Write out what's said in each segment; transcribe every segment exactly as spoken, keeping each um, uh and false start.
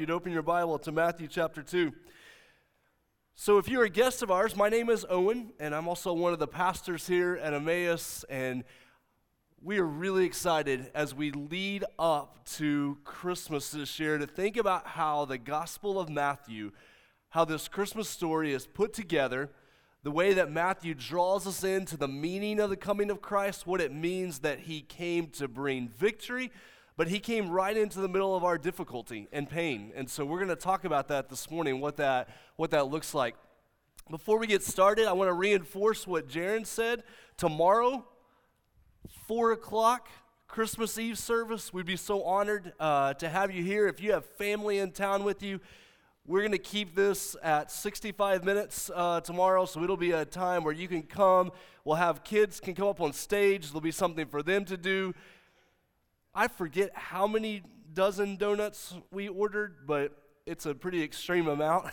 you'd open your Bible to Matthew chapter two. So if you're a guest of ours, my name is Owen, and I'm also one of the pastors here at Emmaus, and we are really excited as we lead up to Christmas this year to think about how the Gospel of Matthew, how this Christmas story is put together, the way that Matthew draws us into the meaning of the coming of Christ, what it means that he came to bring victory, but he came right into the middle of our difficulty and pain. And so we're going to talk about that this morning, what that what that looks like. Before we get started, I want to reinforce what Jaron said. Tomorrow, four o'clock, Christmas Eve service. We'd be so honored uh, to have you here. If you have family in town with you, we're going to keep this at sixty-five minutes uh, tomorrow, so it'll be a time where you can come. We'll have kids can come up on stage. There'll be something for them to do. I forget how many dozen donuts we ordered, but it's a pretty extreme amount.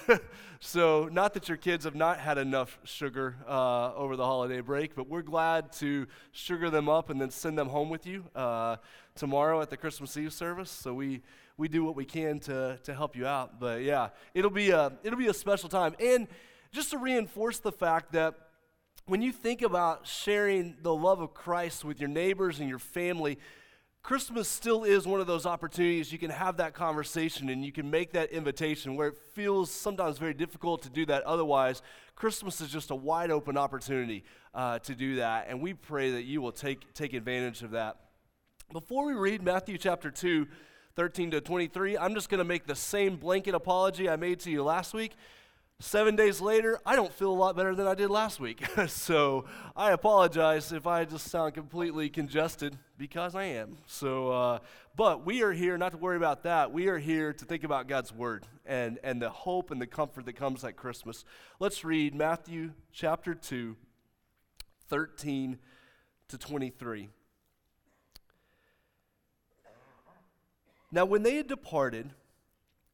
So not that your kids have not had enough sugar uh, over the holiday break, but we're glad to sugar them up and then send them home with you uh, tomorrow at the Christmas Eve service. So we, we do what we can to to help you out. But yeah, it'll be a, it'll be a special time. And just to reinforce the fact that when you think about sharing the love of Christ with your neighbors and your family, Christmas still is one of those opportunities you can have that conversation and you can make that invitation where it feels sometimes very difficult to do that otherwise. Christmas is just a wide open opportunity uh, to do that, and we pray that you will take, take advantage of that. Before we read Matthew chapter two, thirteen to twenty-three, I'm just going to make the same blanket apology I made to you last week. Seven days later, I don't feel a lot better than I did last week. So I apologize if I just sound completely congested, because I am. So, uh, but we are here not to worry about that. We are here to think about God's word and, and the hope and the comfort that comes at Christmas. Let's read Matthew chapter two, thirteen to twenty-three. Now when they had departed,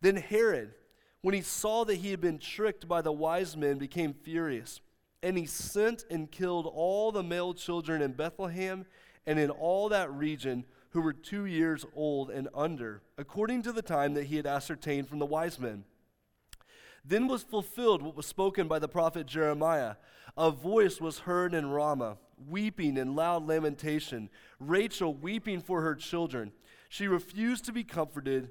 Then Herod, when he saw that he had been tricked by the wise men, became furious, and he sent and killed all the male children in Bethlehem and in all that region who were two years old and under, according to the time that he had ascertained from the wise men. Then was fulfilled what was spoken by the prophet Jeremiah. "A voice was heard in Ramah, weeping and loud lamentation, Rachel weeping for her children. She refused to be comforted,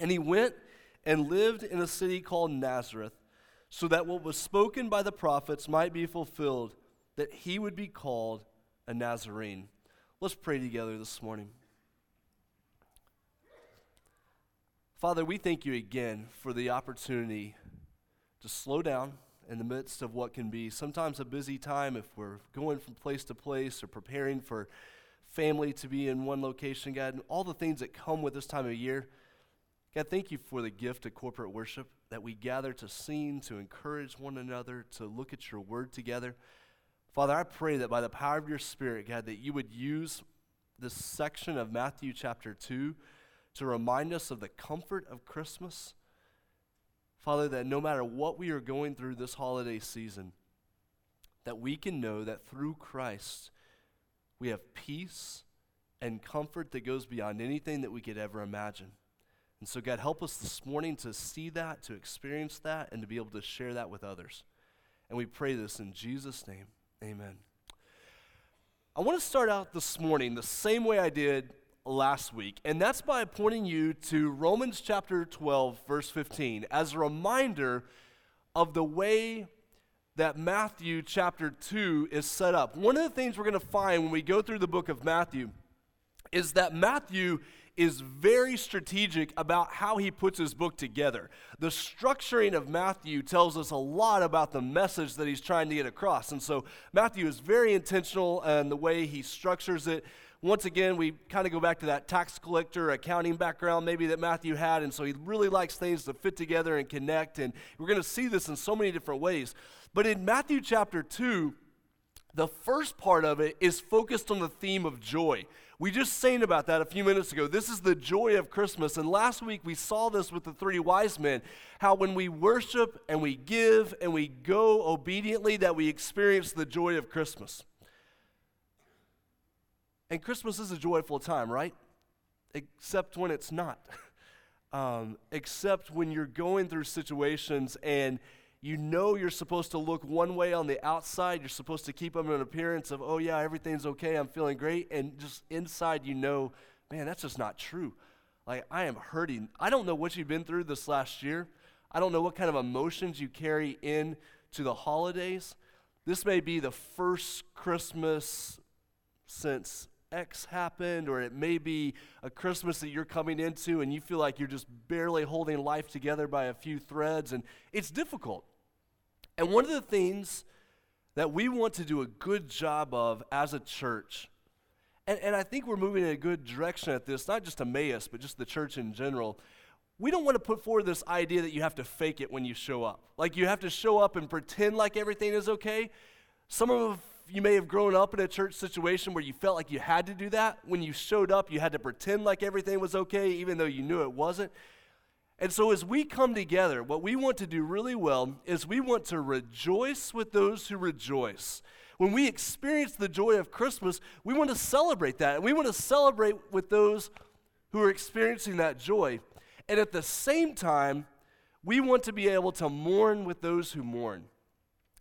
And he went and lived in a city called Nazareth, so that what was spoken by the prophets might be fulfilled, that he would be called a Nazarene. Let's pray together this morning. Father, we thank you again for the opportunity to slow down in the midst of what can be sometimes a busy time if we're going from place to place or preparing for family to be in one location, God, and all the things that come with this time of year. God, thank you for the gift of corporate worship that we gather to sing, to encourage one another, to look at your word together. Father, I pray that by the power of your Spirit, God, that you would use this section of Matthew chapter two to remind us of the comfort of Christmas. Father, that no matter what we are going through this holiday season, that we can know that through Christ we have peace and comfort that goes beyond anything that we could ever imagine. And so, God, help us this morning to see that, to experience that, and to be able to share that with others. And we pray this in Jesus' name. Amen. I want to start out this morning the same way I did last week, and that's by pointing you to Romans chapter twelve, verse fifteen, as a reminder of the way that Matthew chapter two is set up. One of the things we're going to find when we go through the book of Matthew is that Matthew is very strategic about how he puts his book together. The structuring of Matthew tells us a lot about the message that he's trying to get across. And so Matthew is very intentional in the way he structures it. Once again, we kind of go back to that tax collector accounting background maybe that Matthew had, and so he really likes things to fit together and connect, and we're going to see this in so many different ways. But in Matthew chapter two, the first part of it is focused on the theme of joy. We just sang about that a few minutes ago. This is the joy of Christmas. And last week we saw this with the three wise men, how when we worship and we give and we go obediently, that we experience the joy of Christmas. And Christmas is a joyful time, right? Except when it's not. Um, except when you're going through situations and you know you're supposed to look one way on the outside. You're supposed to keep up an appearance of, oh, yeah, everything's okay. I'm feeling great. And just inside you know, man, that's just not true. Like, I am hurting. I don't know what you've been through this last year. I don't know what kind of emotions you carry in to the holidays. This may be the first Christmas since X happened, or it may be a Christmas that you're coming into and you feel like you're just barely holding life together by a few threads, and it's difficult. And one of the things that we want to do a good job of as a church, and, and I think we're moving in a good direction at this, not just Emmaus, but just the church in general, we don't want to put forward this idea that you have to fake it when you show up. Like you have to show up and pretend like everything is okay. Some of You may have grown up in a church situation where you felt like you had to do that. When you showed up, you had to pretend like everything was okay, even though you knew it wasn't. And so as we come together, what we want to do really well is we want to rejoice with those who rejoice. When we experience the joy of Christmas, we want to celebrate that. And we want to celebrate with those who are experiencing that joy. And at the same time, we want to be able to mourn with those who mourn.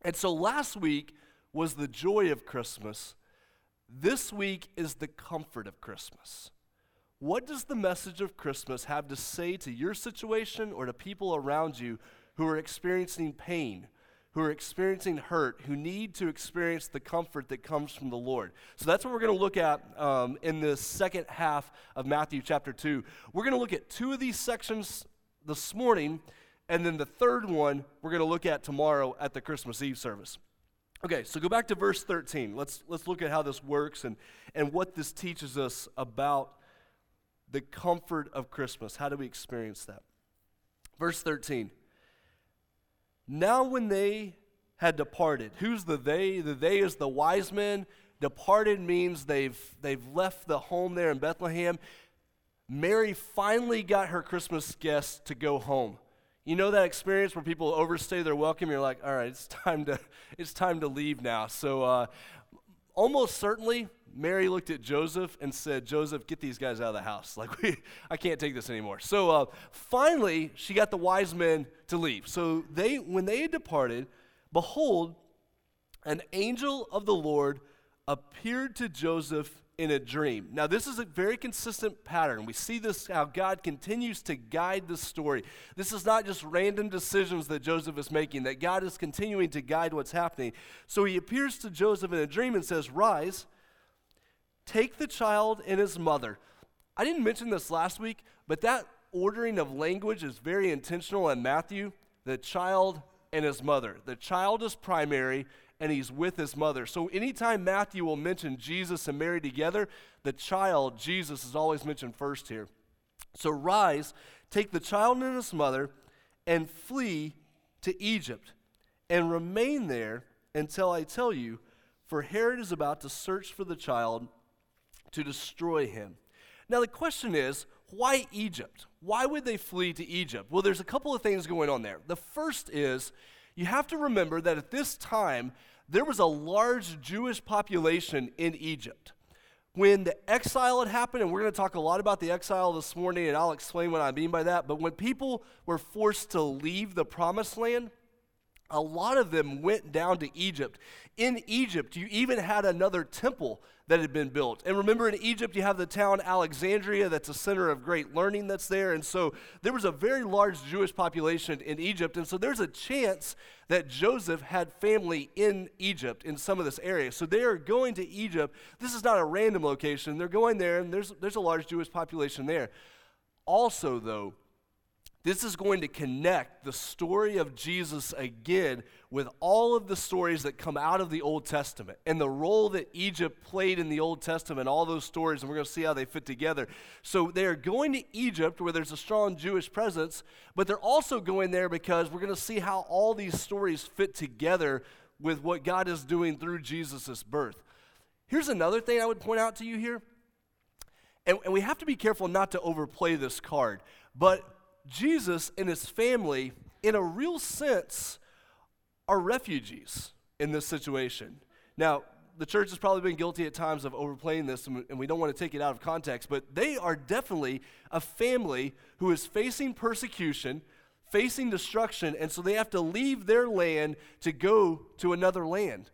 And so last week was the joy of Christmas. This week is the comfort of Christmas. What does the message of Christmas have to say to your situation or to people around you who are experiencing pain, who are experiencing hurt, who need to experience the comfort that comes from the Lord? So that's what we're going to look at um, in the second half of Matthew chapter two. We're going to look at two of these sections this morning, and then the third one we're going to look at tomorrow at the Christmas Eve service. Okay, so go back to verse thirteen. Let's let's look at how this works and, and what this teaches us about the comfort of Christmas. How do we experience that? Verse thirteen. Now when they had departed, who's the they? The they is the wise men. Departed means they've they've left the home there in Bethlehem. Mary finally got her Christmas guests to go home. You know that experience where people overstay their welcome? You're like, all right, it's time to it's time to leave now. So uh, almost certainly, Mary looked at Joseph and said, Joseph, get these guys out of the house. Like, we, I can't take this anymore. So uh, finally, she got the wise men to leave. So they, when they had departed, behold, an angel of the Lord appeared to Joseph in a dream. Now, this is a very consistent pattern. We see this, how God continues to guide the story. This is not just random decisions that Joseph is making, that God is continuing to guide what's happening. So he appears to Joseph in a dream and says, rise, take the child and his mother. I didn't mention this last week, but that ordering of language is very intentional in Matthew. The child and his mother. The child is primary, and he's with his mother. So anytime Matthew will mention Jesus and Mary together, the child, Jesus, is always mentioned first here. So rise, take the child and his mother, and flee to Egypt, and remain there until I tell you, for Herod is about to search for the child to destroy him. Now the question is, why Egypt? Why would they flee to Egypt? Well, there's a couple of things going on there. The first is, you have to remember that at this time, there was a large Jewish population in Egypt. When the exile had happened, and we're going to talk a lot about the exile this morning, and I'll explain what I mean by that, but when people were forced to leave the promised land, a lot of them went down to Egypt. In Egypt, you even had another temple that had been built. And remember, in Egypt, you have the town Alexandria that's a center of great learning that's there. And so there was a very large Jewish population in Egypt. And so there's a chance that Joseph had family in Egypt in some of this area. So they are going to Egypt. This is not a random location. They're going there, and there's, there's a large Jewish population there. Also, though, this is going to connect the story of Jesus again with all of the stories that come out of the Old Testament and the role that Egypt played in the Old Testament, all those stories, and we're going to see how they fit together. So they're going to Egypt where there's a strong Jewish presence, but they're also going there because we're going to see how all these stories fit together with what God is doing through Jesus' birth. Here's another thing I would point out to you here, and, and we have to be careful not to overplay this card, but Jesus and his family, in a real sense, are refugees in this situation. Now, the church has probably been guilty at times of overplaying this, and we don't want to take it out of context, but they are definitely a family who is facing persecution, facing destruction, and so they have to leave their land to go to another land.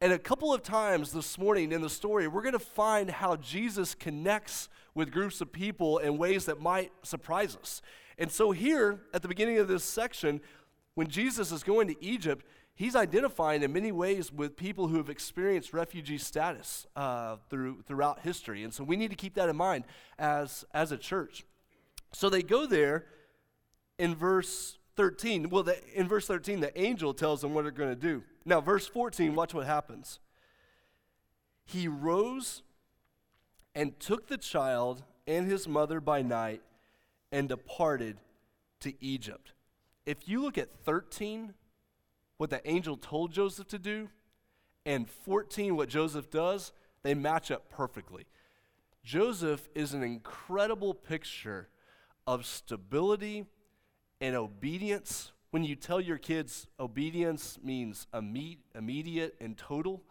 And a couple of times this morning in the story, we're going to find how Jesus connects with groups of people in ways that might surprise us. And so here, at the beginning of this section, when Jesus is going to Egypt, he's identifying in many ways with people who have experienced refugee status uh, through, throughout history. And so we need to keep that in mind as, as a church. So they go there in verse thirteen. Well, the, in verse thirteen, the angel tells them what they're going to do. Now, verse fourteen, watch what happens. He rose and took the child and his mother by night and departed to Egypt. If you look at thirteen, what the angel told Joseph to do, and fourteen, what Joseph does, they match up perfectly. Joseph is an incredible picture of stability and obedience. When you tell your kids obedience means immediate and total,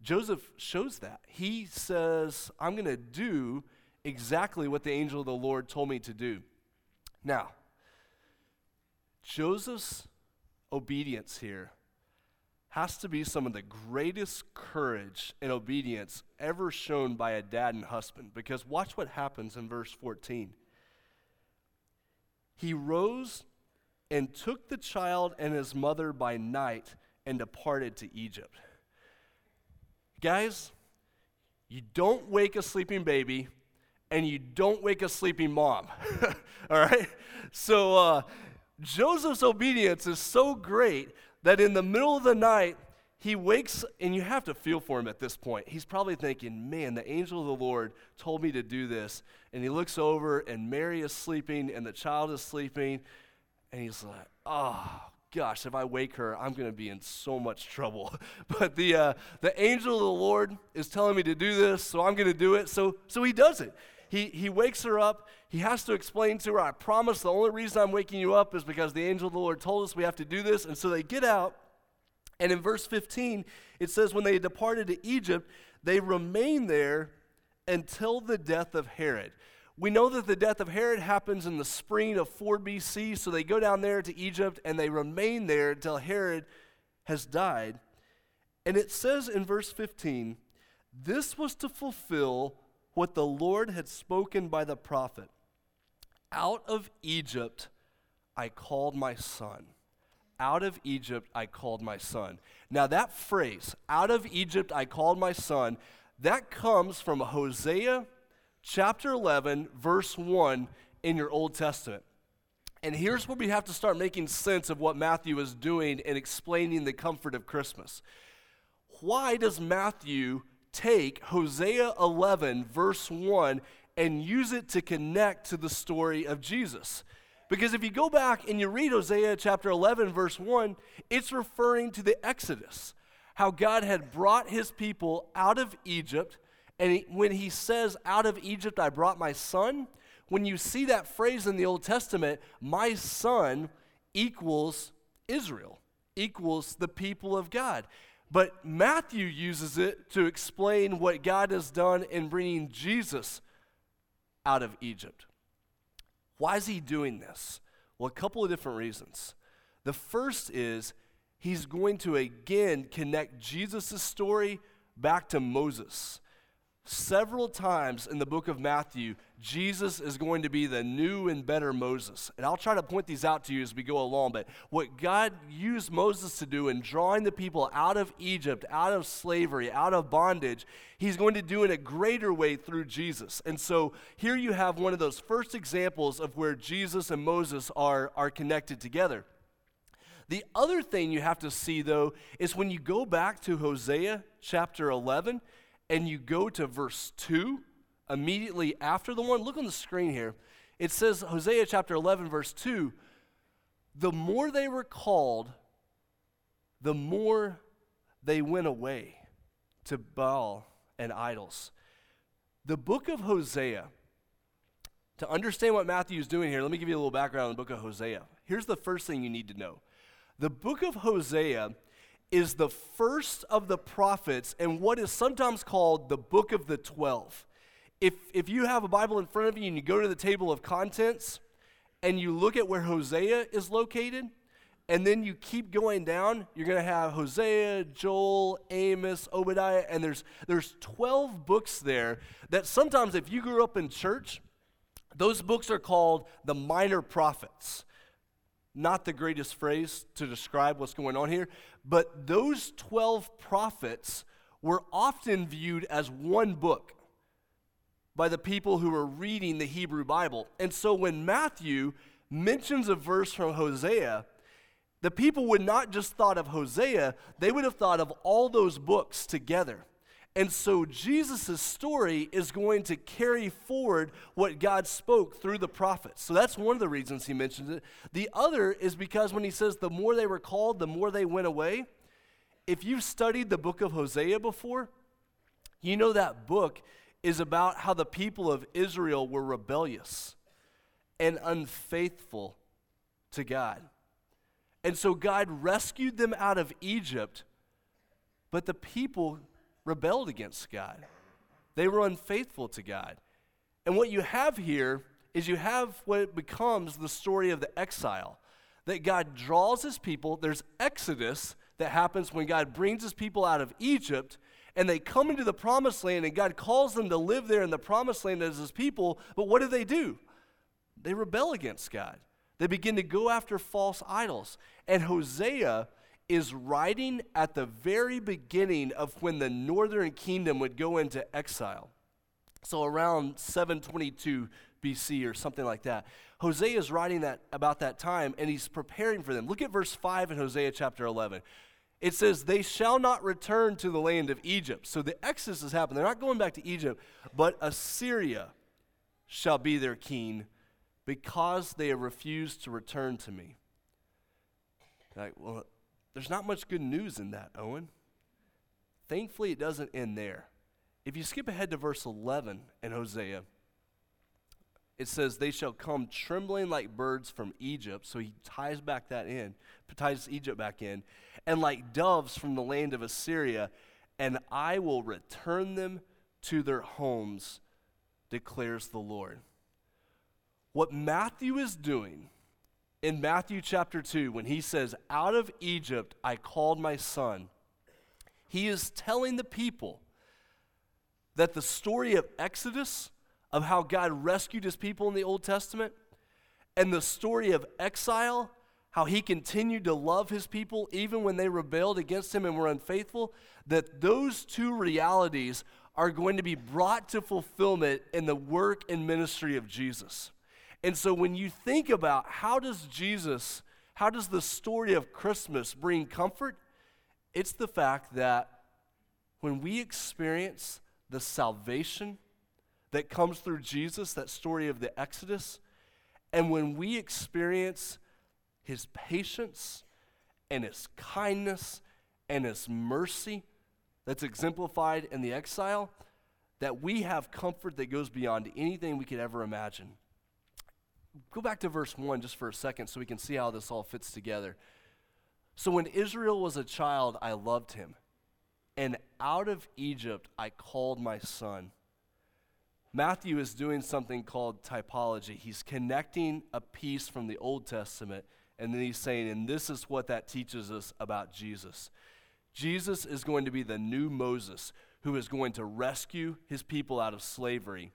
Joseph shows that. He says, I'm going to do exactly what the angel of the Lord told me to do. Now, Joseph's obedience here has to be some of the greatest courage and obedience ever shown by a dad and husband, because watch what happens in verse fourteen. He rose and took the child and his mother by night and departed to Egypt. Guys, you don't wake a sleeping baby, and you don't wake a sleeping mom, all right? So uh, Joseph's obedience is so great that in the middle of the night, he wakes, and you have to feel for him at this point. He's probably thinking, man, the angel of the Lord told me to do this. And he looks over, and Mary is sleeping, and the child is sleeping, and he's like, oh, gosh, if I wake her, I'm going to be in so much trouble. But the uh, the angel of the Lord is telling me to do this, so I'm going to do it. So so he does it. He he wakes her up. He has to explain to her, I promise the only reason I'm waking you up is because the angel of the Lord told us we have to do this. And so they get out. And in verse fifteen, it says, when they departed to Egypt, they remained there until the death of Herod. We know that the death of Herod happens in the spring of four B C, so they go down there to Egypt, and they remain there until Herod has died. And it says in verse fifteen, this was to fulfill what the Lord had spoken by the prophet. Out of Egypt I called my son. Out of Egypt I called my son. Now that phrase, out of Egypt I called my son, that comes from Hosea chapter eleven, verse one in your Old Testament. And here's where we have to start making sense of what Matthew is doing and explaining the comfort of Christmas. Why does Matthew take Hosea eleven, verse one, and use it to connect to the story of Jesus? Because if you go back and you read Hosea chapter eleven, verse one, it's referring to the Exodus, how God had brought his people out of Egypt. And when he says, out of Egypt I brought my son, when you see that phrase in the Old Testament, my son equals Israel, equals the people of God. But Matthew uses it to explain what God has done in bringing Jesus out of Egypt. Why is he doing this? Well, a couple of different reasons. The first is he's going to again connect Jesus' story back to Moses. Several times in the book of Matthew, Jesus is going to be the new and better Moses. And I'll try to point these out to you as we go along, but what God used Moses to do in drawing the people out of Egypt, out of slavery, out of bondage, he's going to do in a greater way through Jesus. And so here you have one of those first examples of where Jesus and Moses are, are connected together. The other thing you have to see, though, is when you go back to Hosea chapter eleven, and you go to verse two, immediately after the one, look on the screen here. It says, Hosea chapter eleven, verse two, the more they were called, the more they went away to Baal and idols. The book of Hosea, to understand what Matthew is doing here, let me give you a little background on the book of Hosea. Here's the first thing you need to know. The book of Hosea is the first of the prophets and what is sometimes called the book of the twelve. If if you have a Bible in front of you and you go to the table of contents and you look at where Hosea is located, and then you keep going down, you're going to have Hosea, Joel, Amos, Obadiah, and there's there's twelve books there that sometimes if you grew up in church, those books are called the minor prophets. Not the greatest phrase to describe what's going on here, but those twelve prophets were often viewed as one book by the people who were reading the Hebrew Bible. And so when Matthew mentions a verse from Hosea, the people would not just thought of Hosea, they would have thought of all those books together. And so Jesus' story is going to carry forward what God spoke through the prophets. So that's one of the reasons he mentions it. The other is because when he says the more they were called, the more they went away. If you've studied the book of Hosea before, you know that book is about how the people of Israel were rebellious and unfaithful to God. And so God rescued them out of Egypt, but the people rebelled against God. They were unfaithful to God. And what you have here is you have what becomes the story of the exile, that God draws his people. There's Exodus that happens when God brings his people out of Egypt, and they come into the promised land, and God calls them to live there in the promised land as his people. But what do they do? They rebel against God. They begin to go after false idols. And Hosea is writing at the very beginning of when the northern kingdom would go into exile. So around seven twenty-two B C or something like that. Hosea is writing that about that time, and he's preparing for them. Look at verse five in Hosea chapter eleven. It says, they shall not return to the land of Egypt. So the exodus has happened. They're not going back to Egypt, but Assyria shall be their king because they have refused to return to me. Like, well, there's not much good news in that, Owen. Thankfully, it doesn't end there. If you skip ahead to verse eleven in Hosea, it says, they shall come trembling like birds from Egypt. So he ties back that in, ties Egypt back in, and like doves from the land of Assyria, and I will return them to their homes, declares the Lord. What Matthew is doing in Matthew chapter two, when he says, out of Egypt I called my son, he is telling the people that the story of Exodus, of how God rescued his people in the Old Testament, and the story of exile, how he continued to love his people even when they rebelled against him and were unfaithful, that those two realities are going to be brought to fulfillment in the work and ministry of Jesus. And so when you think about how does Jesus, how does the story of Christmas bring comfort? It's the fact that when we experience the salvation that comes through Jesus, that story of the Exodus, and when we experience his patience and his kindness and his mercy that's exemplified in the exile, that we have comfort that goes beyond anything we could ever imagine. Go back to verse one just for a second so we can see how this all fits together. So when Israel was a child, I loved him, and out of Egypt I called my son. Matthew is doing something called typology. He's connecting a piece from the Old Testament And then he's saying, and this is what that teaches us about Jesus. Jesus is going to be the new Moses who is going to rescue his people out of slavery.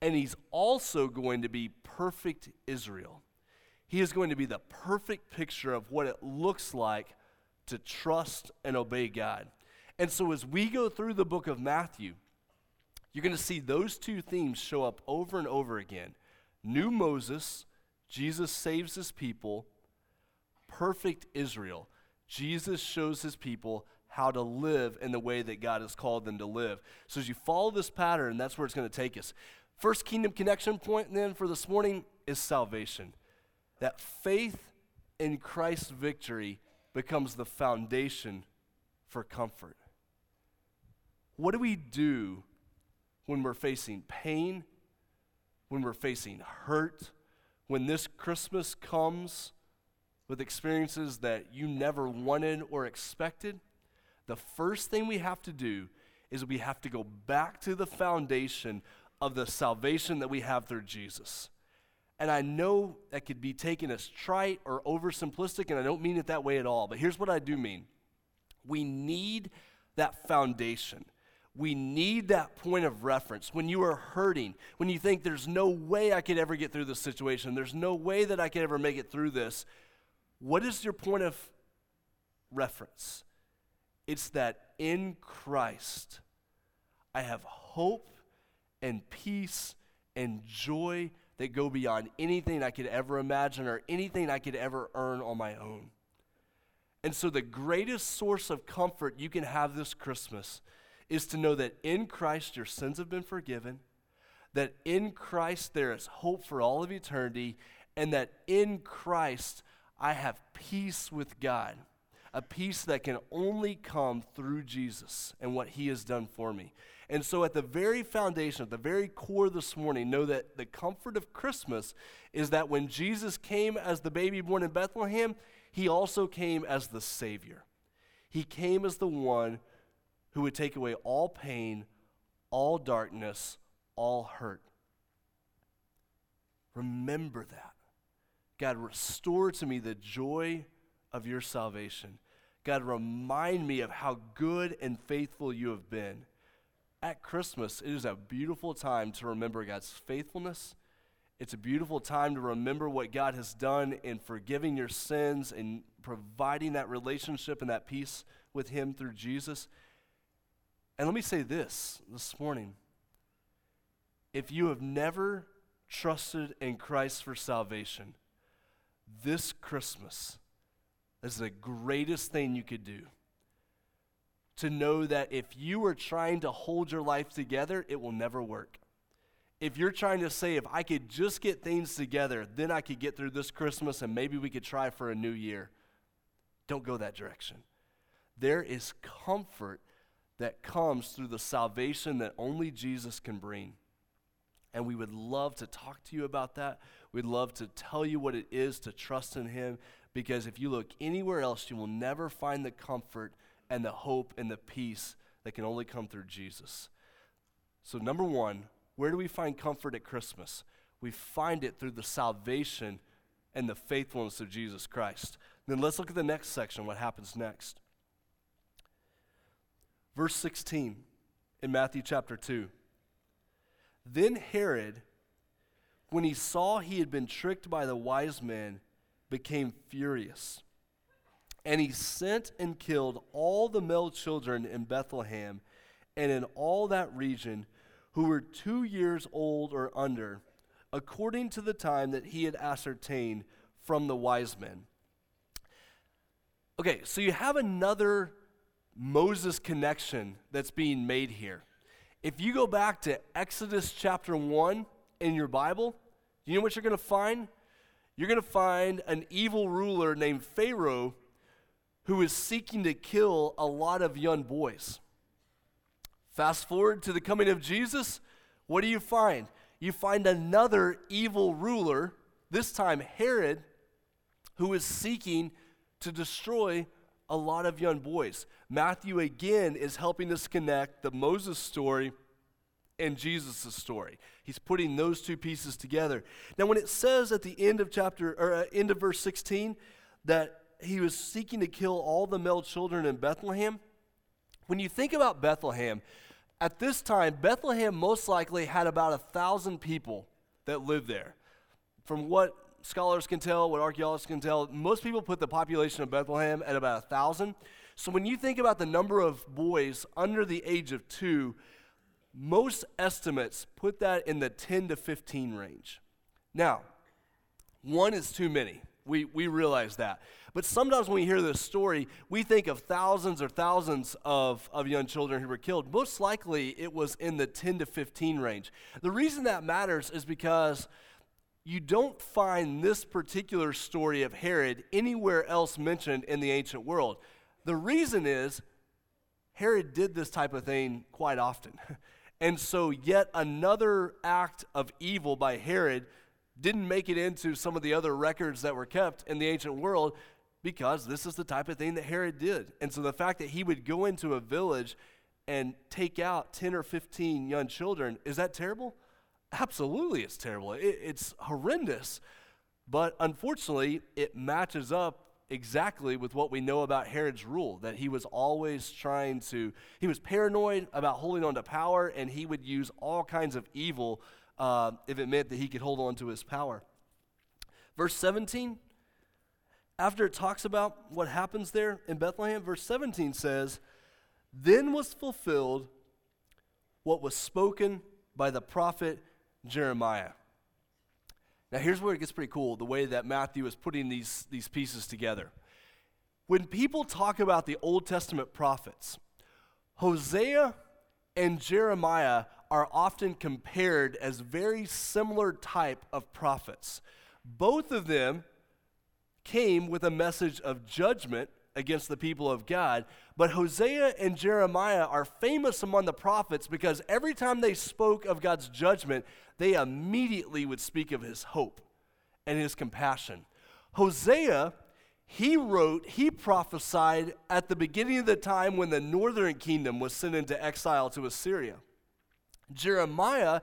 And he's also going to be perfect Israel. He is going to be the perfect picture of what it looks like to trust and obey God. And so as we go through the book of Matthew, you're going to see those two themes show up over and over again. New Moses, Jesus saves his people. Perfect Israel, Jesus shows his people how to live in the way that God has called them to live. So as you follow this pattern, that's where it's going to take us. First kingdom connection point then for this morning is salvation. That faith in Christ's victory becomes the foundation for comfort. What do we do when we're facing pain, when we're facing hurt, when this Christmas comes with experiences that you never wanted or expected? The first thing we have to do is we have to go back to the foundation of the salvation that we have through Jesus. And I know that could be taken as trite or oversimplistic, and I don't mean it that way at all, but here's what I do mean. We need that foundation. We need that point of reference. When you are hurting, when you think there's no way I could ever get through this situation, there's no way that I could ever make it through this, what is your point of reference? It's that in Christ, I have hope and peace and joy that go beyond anything I could ever imagine or anything I could ever earn on my own. And so the greatest source of comfort you can have this Christmas is to know that in Christ your sins have been forgiven, that in Christ there is hope for all of eternity, and that in Christ I have peace with God, a peace that can only come through Jesus and what he has done for me. And so at the very foundation, at the very core this morning, know that the comfort of Christmas is that when Jesus came as the baby born in Bethlehem, he also came as the Savior. He came as the one who would take away all pain, all darkness, all hurt. Remember that. God, restore to me the joy of your salvation. God, remind me of how good and faithful you have been. At Christmas, it is a beautiful time to remember God's faithfulness. It's a beautiful time to remember what God has done in forgiving your sins and providing that relationship and that peace with him through Jesus. And let me say this this morning. If you have never trusted in Christ for salvation, this Christmas is the greatest thing you could do. To know that if you are trying to hold your life together, it will never work. If you're trying to say, if I could just get things together, then I could get through this Christmas and maybe we could try for a new year, don't go that direction. There is comfort that comes through the salvation that only Jesus can bring. And we would love to talk to you about that. We'd love to tell you what it is to trust in him, because if you look anywhere else, you will never find the comfort and the hope and the peace that can only come through Jesus. So number one, where do we find comfort at Christmas? We find it through the salvation and the faithfulness of Jesus Christ. Then let's look at the next section, what happens next. Verse sixteen in Matthew chapter two. Then Herod, when he saw he had been tricked by the wise men, became furious. And he sent and killed all the male children in Bethlehem and in all that region who were two years old or under, according to the time that he had ascertained from the wise men. Okay, so you have another Moses connection that's being made here. If you go back to Exodus chapter one in your Bible, you know what you're going to find? You're going to find an evil ruler named Pharaoh who is seeking to kill a lot of young boys. Fast forward to the coming of Jesus, what do you find? You find another evil ruler, this time Herod, who is seeking to destroy a lot of young boys. Matthew again is helping us connect the Moses story and Jesus' story. He's putting those two pieces together. Now, when it says at the end of chapter or uh, end of verse sixteen that he was seeking to kill all the male children in Bethlehem, when you think about Bethlehem, at this time, Bethlehem most likely had about a thousand people that lived there. From what scholars can tell, what archaeologists can tell, most people put the population of Bethlehem at about a thousand. So when you think about the number of boys under the age of two, most estimates put that in the ten to fifteen range. Now, one is too many. We we realize that. But sometimes when we hear this story, we think of thousands or thousands of, of young children who were killed. Most likely, it was in the ten to fifteen range. The reason that matters is because you don't find this particular story of Herod anywhere else mentioned in the ancient world. The reason is Herod did this type of thing quite often. And so yet another act of evil by Herod didn't make it into some of the other records that were kept in the ancient world because this is the type of thing that Herod did. And so the fact that he would go into a village and take out ten or fifteen young children, is that terrible? Absolutely it's terrible. It, it's horrendous. But unfortunately, it matches up exactly with what we know about Herod's rule, that he was always trying to, he was paranoid about holding on to power, and he would use all kinds of evil Uh, if it meant that he could hold on to his power. Verse seventeen, after it talks about what happens there in Bethlehem, verse seventeen says, "Then was fulfilled what was spoken by the prophet Jeremiah." Now here's where it gets pretty cool, the way that Matthew is putting these, these pieces together. When people talk about the Old Testament prophets, Hosea and Jeremiah are often compared as very similar type of prophets. Both of them came with a message of judgment against the people of God, but Hosea and Jeremiah are famous among the prophets because every time they spoke of God's judgment, they immediately would speak of his hope and his compassion. Hosea, he wrote, he prophesied at the beginning of the time when the northern kingdom was sent into exile to Assyria. Jeremiah,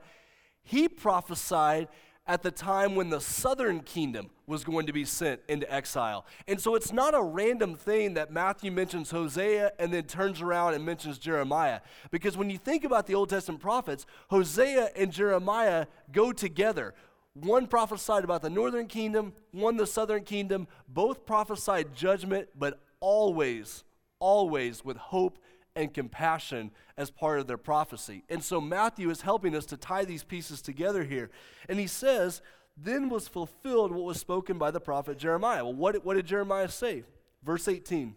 he prophesied at the time when the southern kingdom was going to be sent into exile. And so it's not a random thing that Matthew mentions Hosea and then turns around and mentions Jeremiah. Because when you think about the Old Testament prophets, Hosea and Jeremiah go together. One prophesied about the northern kingdom, one the southern kingdom. Both prophesied judgment, but always, always with hope and compassion as part of their prophecy. And so Matthew is helping us to tie these pieces together here. And he says, "Then was fulfilled what was spoken by the prophet Jeremiah." Well, what, what did Jeremiah say? Verse eighteen.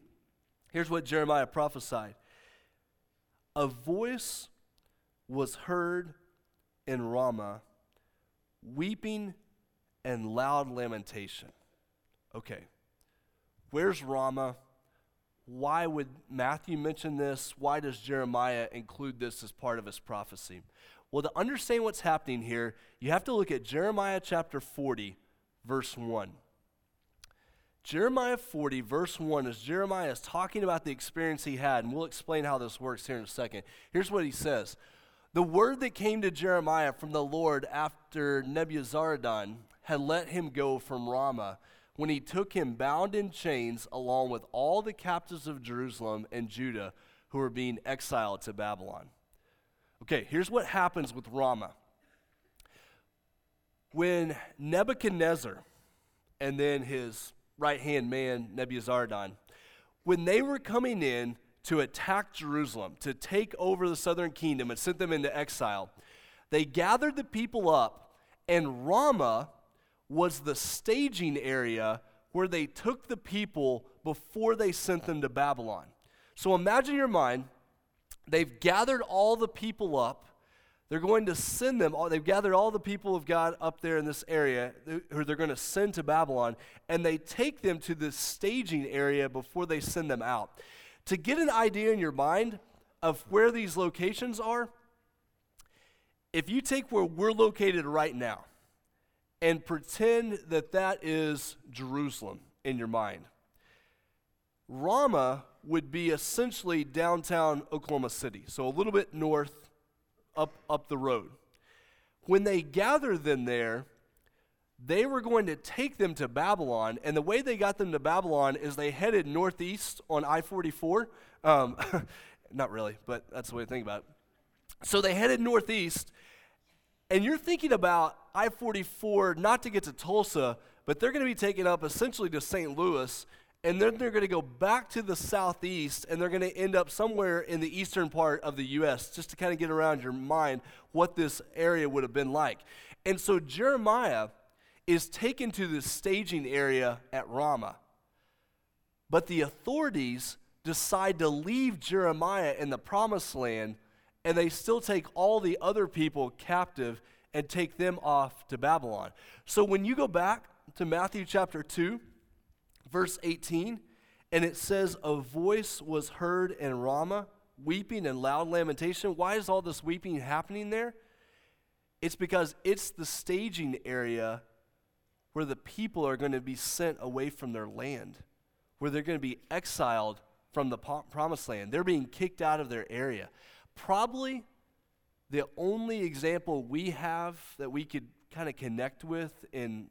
Here's what Jeremiah prophesied. "A voice was heard in Ramah, weeping and loud lamentation." Okay, where's Ramah? Why would Matthew mention this? Why does Jeremiah include this as part of his prophecy? Well, to understand what's happening here, you have to look at Jeremiah chapter forty, verse one. Jeremiah forty, verse one, as Jeremiah is talking about the experience he had, and we'll explain how this works here in a second. Here's what he says. "The word that came to Jeremiah from the Lord after Nebuzaradan had let him go from Ramah, when he took him bound in chains along with all the captives of Jerusalem and Judah who were being exiled to Babylon." Okay, here's what happens with Ramah. When Nebuchadnezzar and then his right-hand man, Nebuzaradan, when they were coming in to attack Jerusalem, to take over the southern kingdom and sent them into exile, they gathered the people up, and Ramah was the staging area where they took the people before they sent them to Babylon. So imagine in your mind, they've gathered all the people up. They're going to send them, they've gathered all the people of God up there in this area who they're going to send to Babylon, and they take them to this staging area before they send them out. To get an idea in your mind of where these locations are, if you take where we're located right now, and pretend that that is Jerusalem in your mind, Ramah would be essentially downtown Oklahoma City, so a little bit north up, up the road. When they gathered them there, they were going to take them to Babylon, and the way they got them to Babylon is they headed northeast on I forty-four. Um, not really, but that's the way to think about it. So they headed northeast, and you're thinking about I forty-four not to get to Tulsa, but they're going to be taken up essentially to Saint Louis, and then they're going to go back to the southeast, and they're going to end up somewhere in the eastern part of the U S, just to kind of get around your mind what this area would have been like. And so Jeremiah is taken to the staging area at Ramah. But the authorities decide to leave Jeremiah in the promised land, and they still take all the other people captive and take them off to Babylon. So when you go back to Matthew chapter two, verse eighteen, and it says, a voice was heard in Ramah, weeping and loud lamentation. Why is all this weeping happening there? It's because it's the staging area where the people are going to be sent away from their land, where they're going to be exiled from the promised land. They're being kicked out of their area. Probably the only example we have that we could kind of connect with in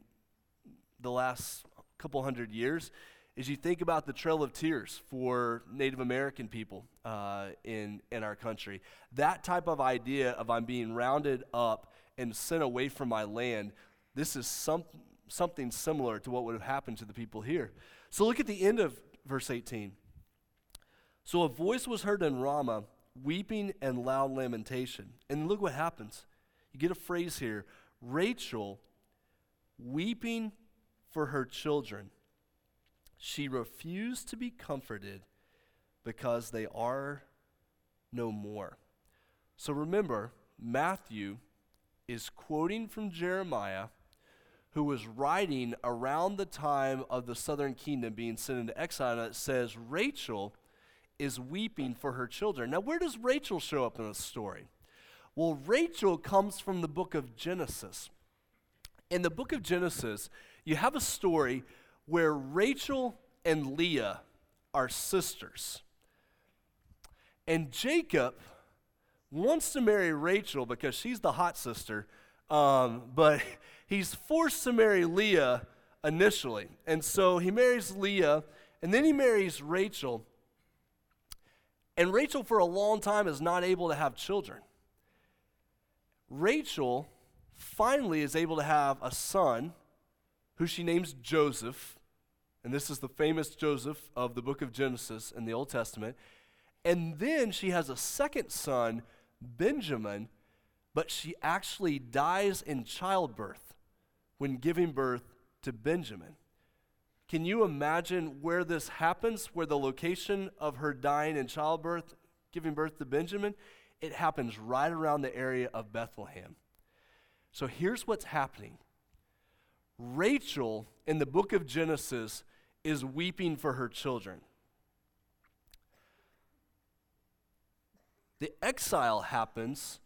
the last couple hundred years is you think about the Trail of Tears for Native American people uh, in, in our country. That type of idea of I'm being rounded up and sent away from my land, this is something, something similar to what would have happened to the people here. So look at the end of verse eighteen. So a voice was heard in Ramah, weeping and loud lamentation. And look what happens. You get a phrase here, Rachel weeping for her children. She refused to be comforted because they are no more. So remember, Matthew is quoting from Jeremiah, who was writing around the time of the southern kingdom being sent into exile, and it says Rachel is weeping for her children. Now, where does Rachel show up in this story? Well, Rachel comes from the book of Genesis. In the book of Genesis, you have a story where Rachel and Leah are sisters. And Jacob wants to marry Rachel because she's the hot sister, um, but he's forced to marry Leah initially. And so he marries Leah, and then he marries Rachel. And Rachel, for a long time, is not able to have children. Rachel finally is able to have a son who she names Joseph. And this is the famous Joseph of the book of Genesis in the Old Testament. And then she has a second son, Benjamin, but she actually dies in childbirth when giving birth to Benjamin. Can you imagine where this happens, where the location of her dying in childbirth, giving birth to Benjamin? It happens right around the area of Bethlehem. So here's what's happening. Rachel, in the book of Genesis, is weeping for her children. The exile happens,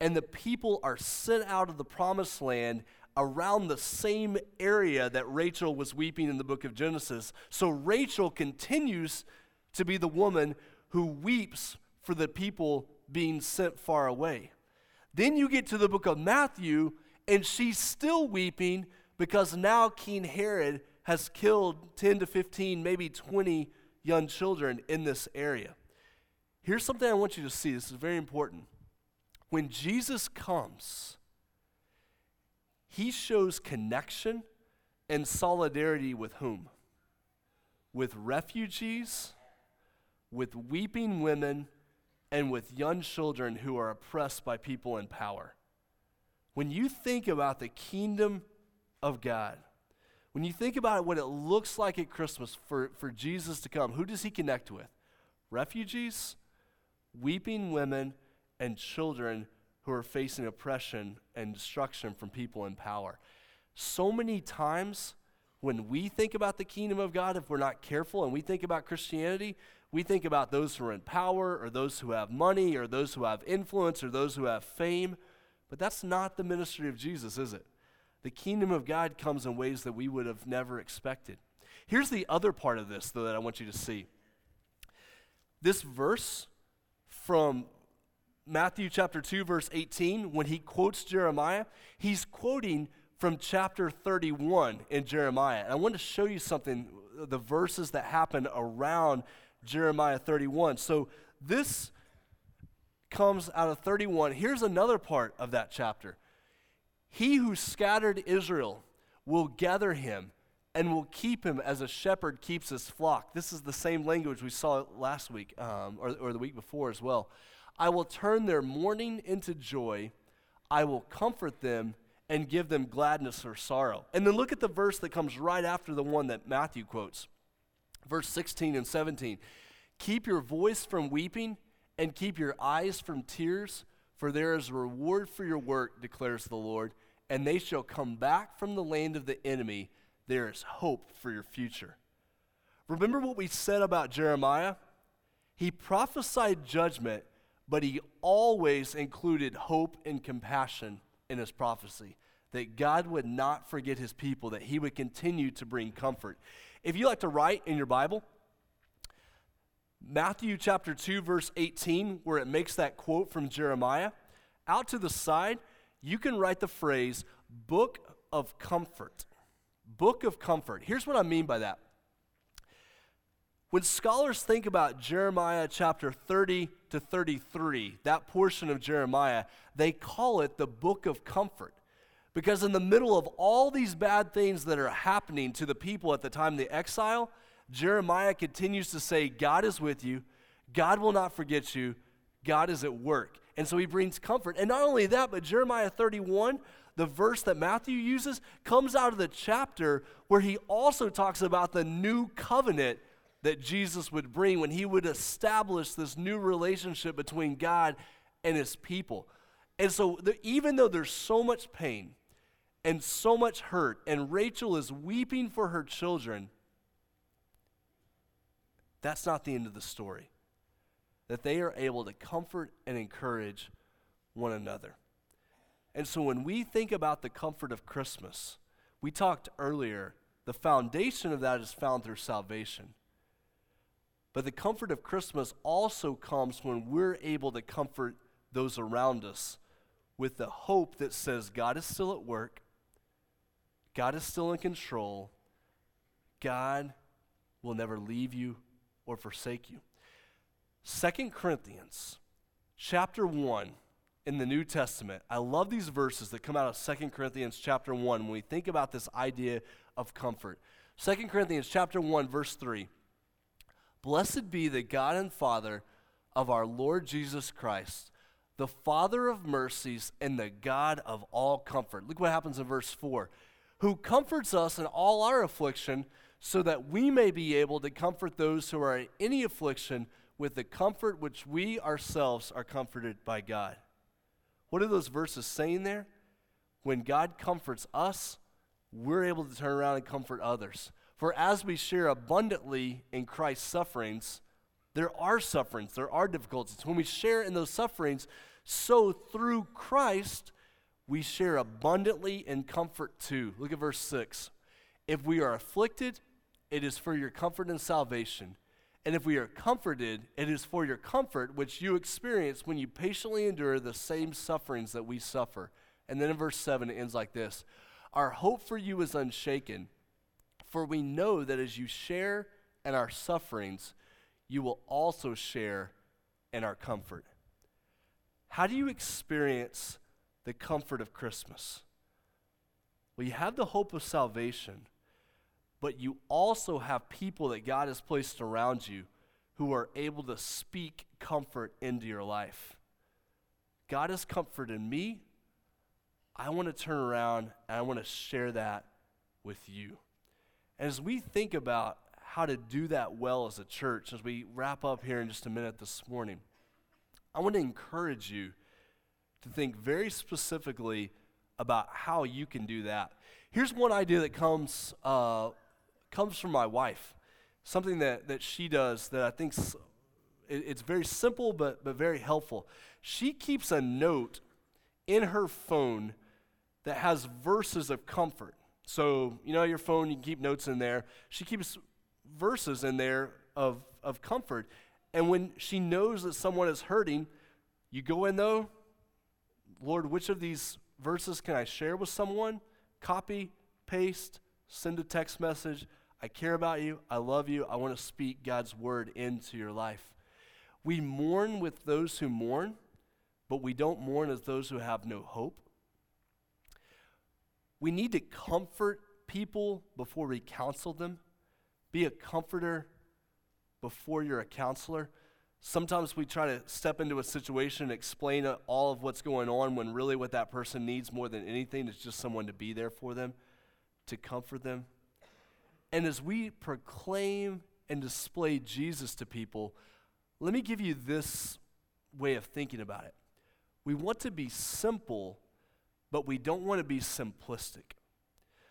and the people are sent out of the promised land around the same area that Rachel was weeping in the book of Genesis. So Rachel continues to be the woman who weeps for the people being sent far away. Then you get to the book of Matthew, and she's still weeping because now King Herod has killed ten to fifteen, maybe twenty young children in this area. Here's something I want you to see. This is very important. When Jesus comes, he shows connection and solidarity with whom? With refugees, with weeping women, and with young children who are oppressed by people in power. When you think about the kingdom of God, when you think about what it looks like at Christmas for, for Jesus to come, who does he connect with? Refugees, weeping women, and children who are facing oppression and destruction from people in power. So many times when we think about the kingdom of God, if we're not careful and we think about Christianity, we think about those who are in power or those who have money or those who have influence or those who have fame. But that's not the ministry of Jesus, is it? The kingdom of God comes in ways that we would have never expected. Here's the other part of this, though, that I want you to see. This verse from Matthew chapter two, verse eighteen, when he quotes Jeremiah, he's quoting from chapter thirty-one in Jeremiah. And I want to show you something, the verses that happen around Jeremiah thirty-one. So this comes out of thirty-one. Here's another part of that chapter. He who scattered Israel will gather him and will keep him as a shepherd keeps his flock. This is the same language we saw last week, um, or, or the week before as well. I will turn their mourning into joy. I will comfort them and give them gladness or sorrow. And then look at the verse that comes right after the one that Matthew quotes. Verse sixteen and seventeen. Keep your voice from weeping and keep your eyes from tears, for there is a reward for your work, declares the Lord, and they shall come back from the land of the enemy. There is hope for your future. Remember what we said about Jeremiah? He prophesied judgment, but he always included hope and compassion in his prophecy, that God would not forget his people, that he would continue to bring comfort. If you like to write in your Bible, Matthew chapter two, verse eighteen, where it makes that quote from Jeremiah, out to the side, you can write the phrase, book of comfort. Book of comfort. Here's what I mean by that. When scholars think about Jeremiah chapter thirty to thirty-three, that portion of Jeremiah, they call it the book of comfort. Because in the middle of all these bad things that are happening to the people at the time of the exile, Jeremiah continues to say, God is with you, God will not forget you, God is at work. And so he brings comfort. And not only that, but Jeremiah thirty-one, the verse that Matthew uses, comes out of the chapter where he also talks about the new covenant that Jesus would bring when he would establish this new relationship between God and his people. And so the, even though there's so much pain and so much hurt, and Rachel is weeping for her children, that's not the end of the story. That they are able to comfort and encourage one another. And so when we think about the comfort of Christmas, we talked earlier, the foundation of that is found through salvation. But the comfort of Christmas also comes when we're able to comfort those around us with the hope that says God is still at work, God is still in control, God will never leave you or forsake you. Second Corinthians chapter one in the New Testament. I love these verses that come out of Second Corinthians chapter one when we think about this idea of comfort. Second Corinthians chapter one, verse three. Blessed be the God and Father of our Lord Jesus Christ, the Father of mercies and the God of all comfort. Look what happens in verse four. Who comforts us in all our affliction, so that we may be able to comfort those who are in any affliction with the comfort which we ourselves are comforted by God. What are those verses saying there? When God comforts us, we're able to turn around and comfort others. For as we share abundantly in Christ's sufferings, there are sufferings, there are difficulties. When we share in those sufferings, so through Christ, we share abundantly in comfort too. Look at verse six. If we are afflicted, it is for your comfort and salvation. And if we are comforted, it is for your comfort, which you experience when you patiently endure the same sufferings that we suffer. And then in verse seven, it ends like this. Our hope for you is unshaken. For we know that as you share in our sufferings, you will also share in our comfort. How do you experience the comfort of Christmas? Well, you have the hope of salvation, but you also have people that God has placed around you who are able to speak comfort into your life. God has comforted me. I want to turn around and I want to share that with you. As we think about how to do that well as a church, as we wrap up here in just a minute this morning, I want to encourage you to think very specifically about how you can do that. Here's one idea that comes uh, comes from my wife, something that, that she does that I think it, it's very simple but, but very helpful. She keeps a note in her phone that has verses of comfort. So, you know, your phone, you can keep notes in there. She keeps verses in there of, of comfort. And when she knows that someone is hurting, You go in though, Lord, which of these verses can I share with someone? Copy, paste, send a text message. I care about you. I love you. I want to speak God's word into your life. We mourn with those who mourn, but we don't mourn as those who have no hope. We need to comfort people before we counsel them. Be a comforter before you're a counselor. Sometimes we try to step into a situation and explain all of what's going on when really what that person needs more than anything is just someone to be there for them, to comfort them. And as we proclaim and display Jesus to people, let me give you this way of thinking about it. We want to be simple, but we don't want to be simplistic.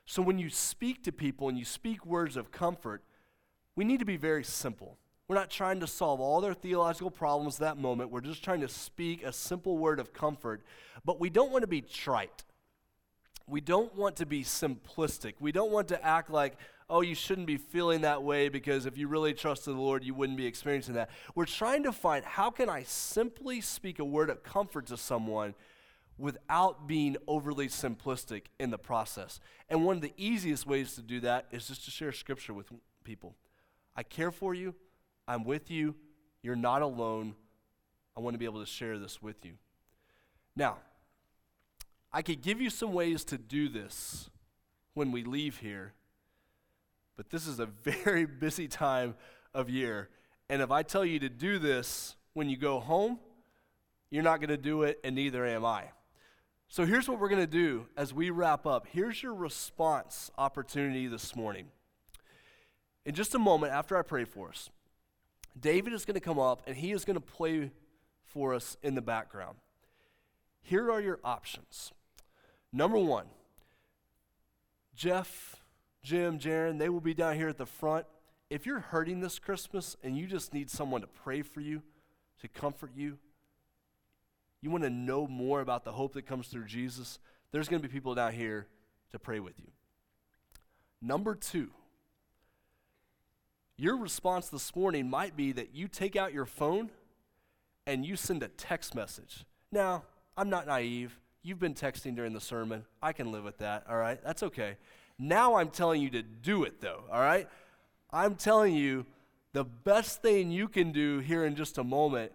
So when you speak to people and you speak words of comfort, we need to be very simple. We're not trying to solve all their theological problems that moment. We're just trying to speak a simple word of comfort, but we don't want to be trite. We don't want to be simplistic. We don't want to act like, oh, you shouldn't be feeling that way because if you really trusted the Lord, you wouldn't be experiencing that. We're trying to find how can I simply speak a word of comfort to someone without being overly simplistic in the process. And one of the easiest ways to do that is just to share scripture with people. I care for you. I'm with you. You're not alone. I want to be able to share this with you. Now, I could give you some ways to do this when we leave here, but this is a very busy time of year. And if I tell you to do this when you go home, you're not going to do it, and neither am I. So here's what we're going to do as we wrap up. Here's your response opportunity this morning. In just a moment, after I pray for us, David is going to come up, and he is going to play for us in the background. Here are your options. Number one, Jeff, Jim, Jaron, they will be down here at the front. If you're hurting this Christmas and you just need someone to pray for you, to comfort you, you want to know more about the hope that comes through Jesus, there's going to be people down here to pray with you. Number two, your response this morning might be that you take out your phone and you send a text message. Now, I'm not naive. You've been texting during the sermon. I can live with that, all right? That's okay. Now I'm telling you to do it, though, all right? I'm telling you the best thing you can do here in just a moment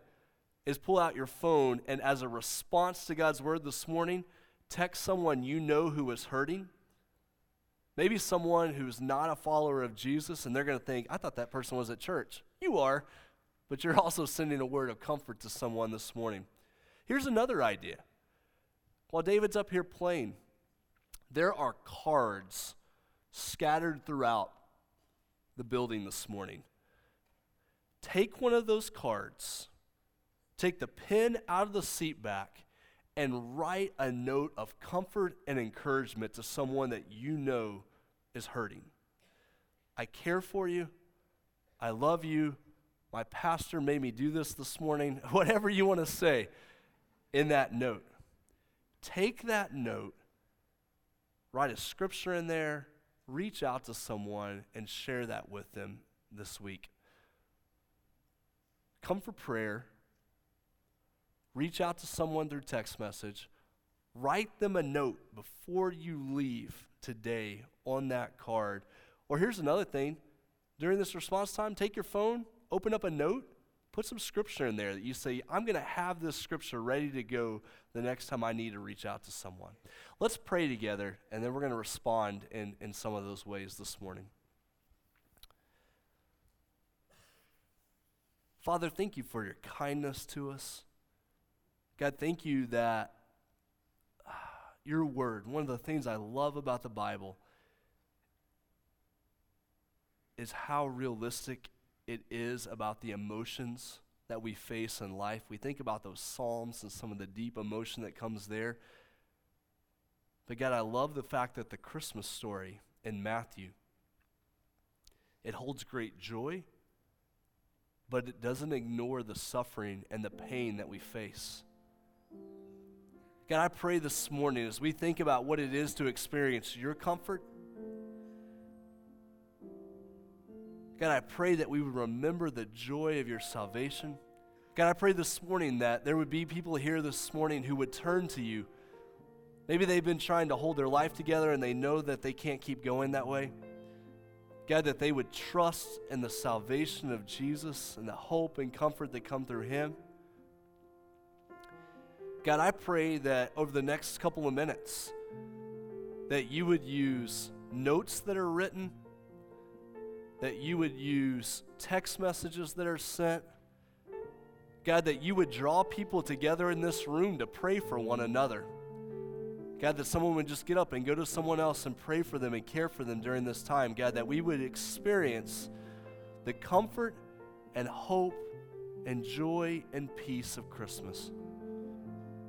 is pull out your phone and as a response to God's word this morning, text someone you know who is hurting. Maybe someone who's not a follower of Jesus, and they're going to think, I thought that person was at church. You are, but you're also sending a word of comfort to someone this morning. Here's another idea. While David's up here playing, there are cards scattered throughout the building this morning. Take one of those cards, take the pen out of the seat back, and write a note of comfort and encouragement to someone that you know is hurting. I care for you. I love you. My pastor made me do this this morning. Whatever you want to say in that note. Take that note, write a scripture in there, reach out to someone, and share that with them this week. Come for prayer. Reach out to someone through text message. Write them a note before you leave today on that card. Or here's another thing. During this response time, take your phone, open up a note, put some scripture in there that you say, I'm going to have this scripture ready to go the next time I need to reach out to someone. Let's pray together, and then we're going to respond in, in some of those ways this morning. Father, thank you for your kindness to us. God, thank you that uh, your word, one of the things I love about the Bible is how realistic it is about the emotions that we face in life. We think about those Psalms and some of the deep emotion that comes there. But God, I love the fact that the Christmas story in Matthew, it holds great joy, but it doesn't ignore the suffering and the pain that we face. God, I pray this morning as we think about what it is to experience your comfort. God, I pray that we would remember the joy of your salvation. God, I pray this morning that there would be people here this morning who would turn to you. Maybe they've been trying to hold their life together and they know that they can't keep going that way. God, that they would trust in the salvation of Jesus and the hope and comfort that come through him. God, I pray that over the next couple of minutes that you would use notes that are written, that you would use text messages that are sent. God, that you would draw people together in this room to pray for one another. God, that someone would just get up and go to someone else and pray for them and care for them during this time. God, that we would experience the comfort and hope and joy and peace of Christmas.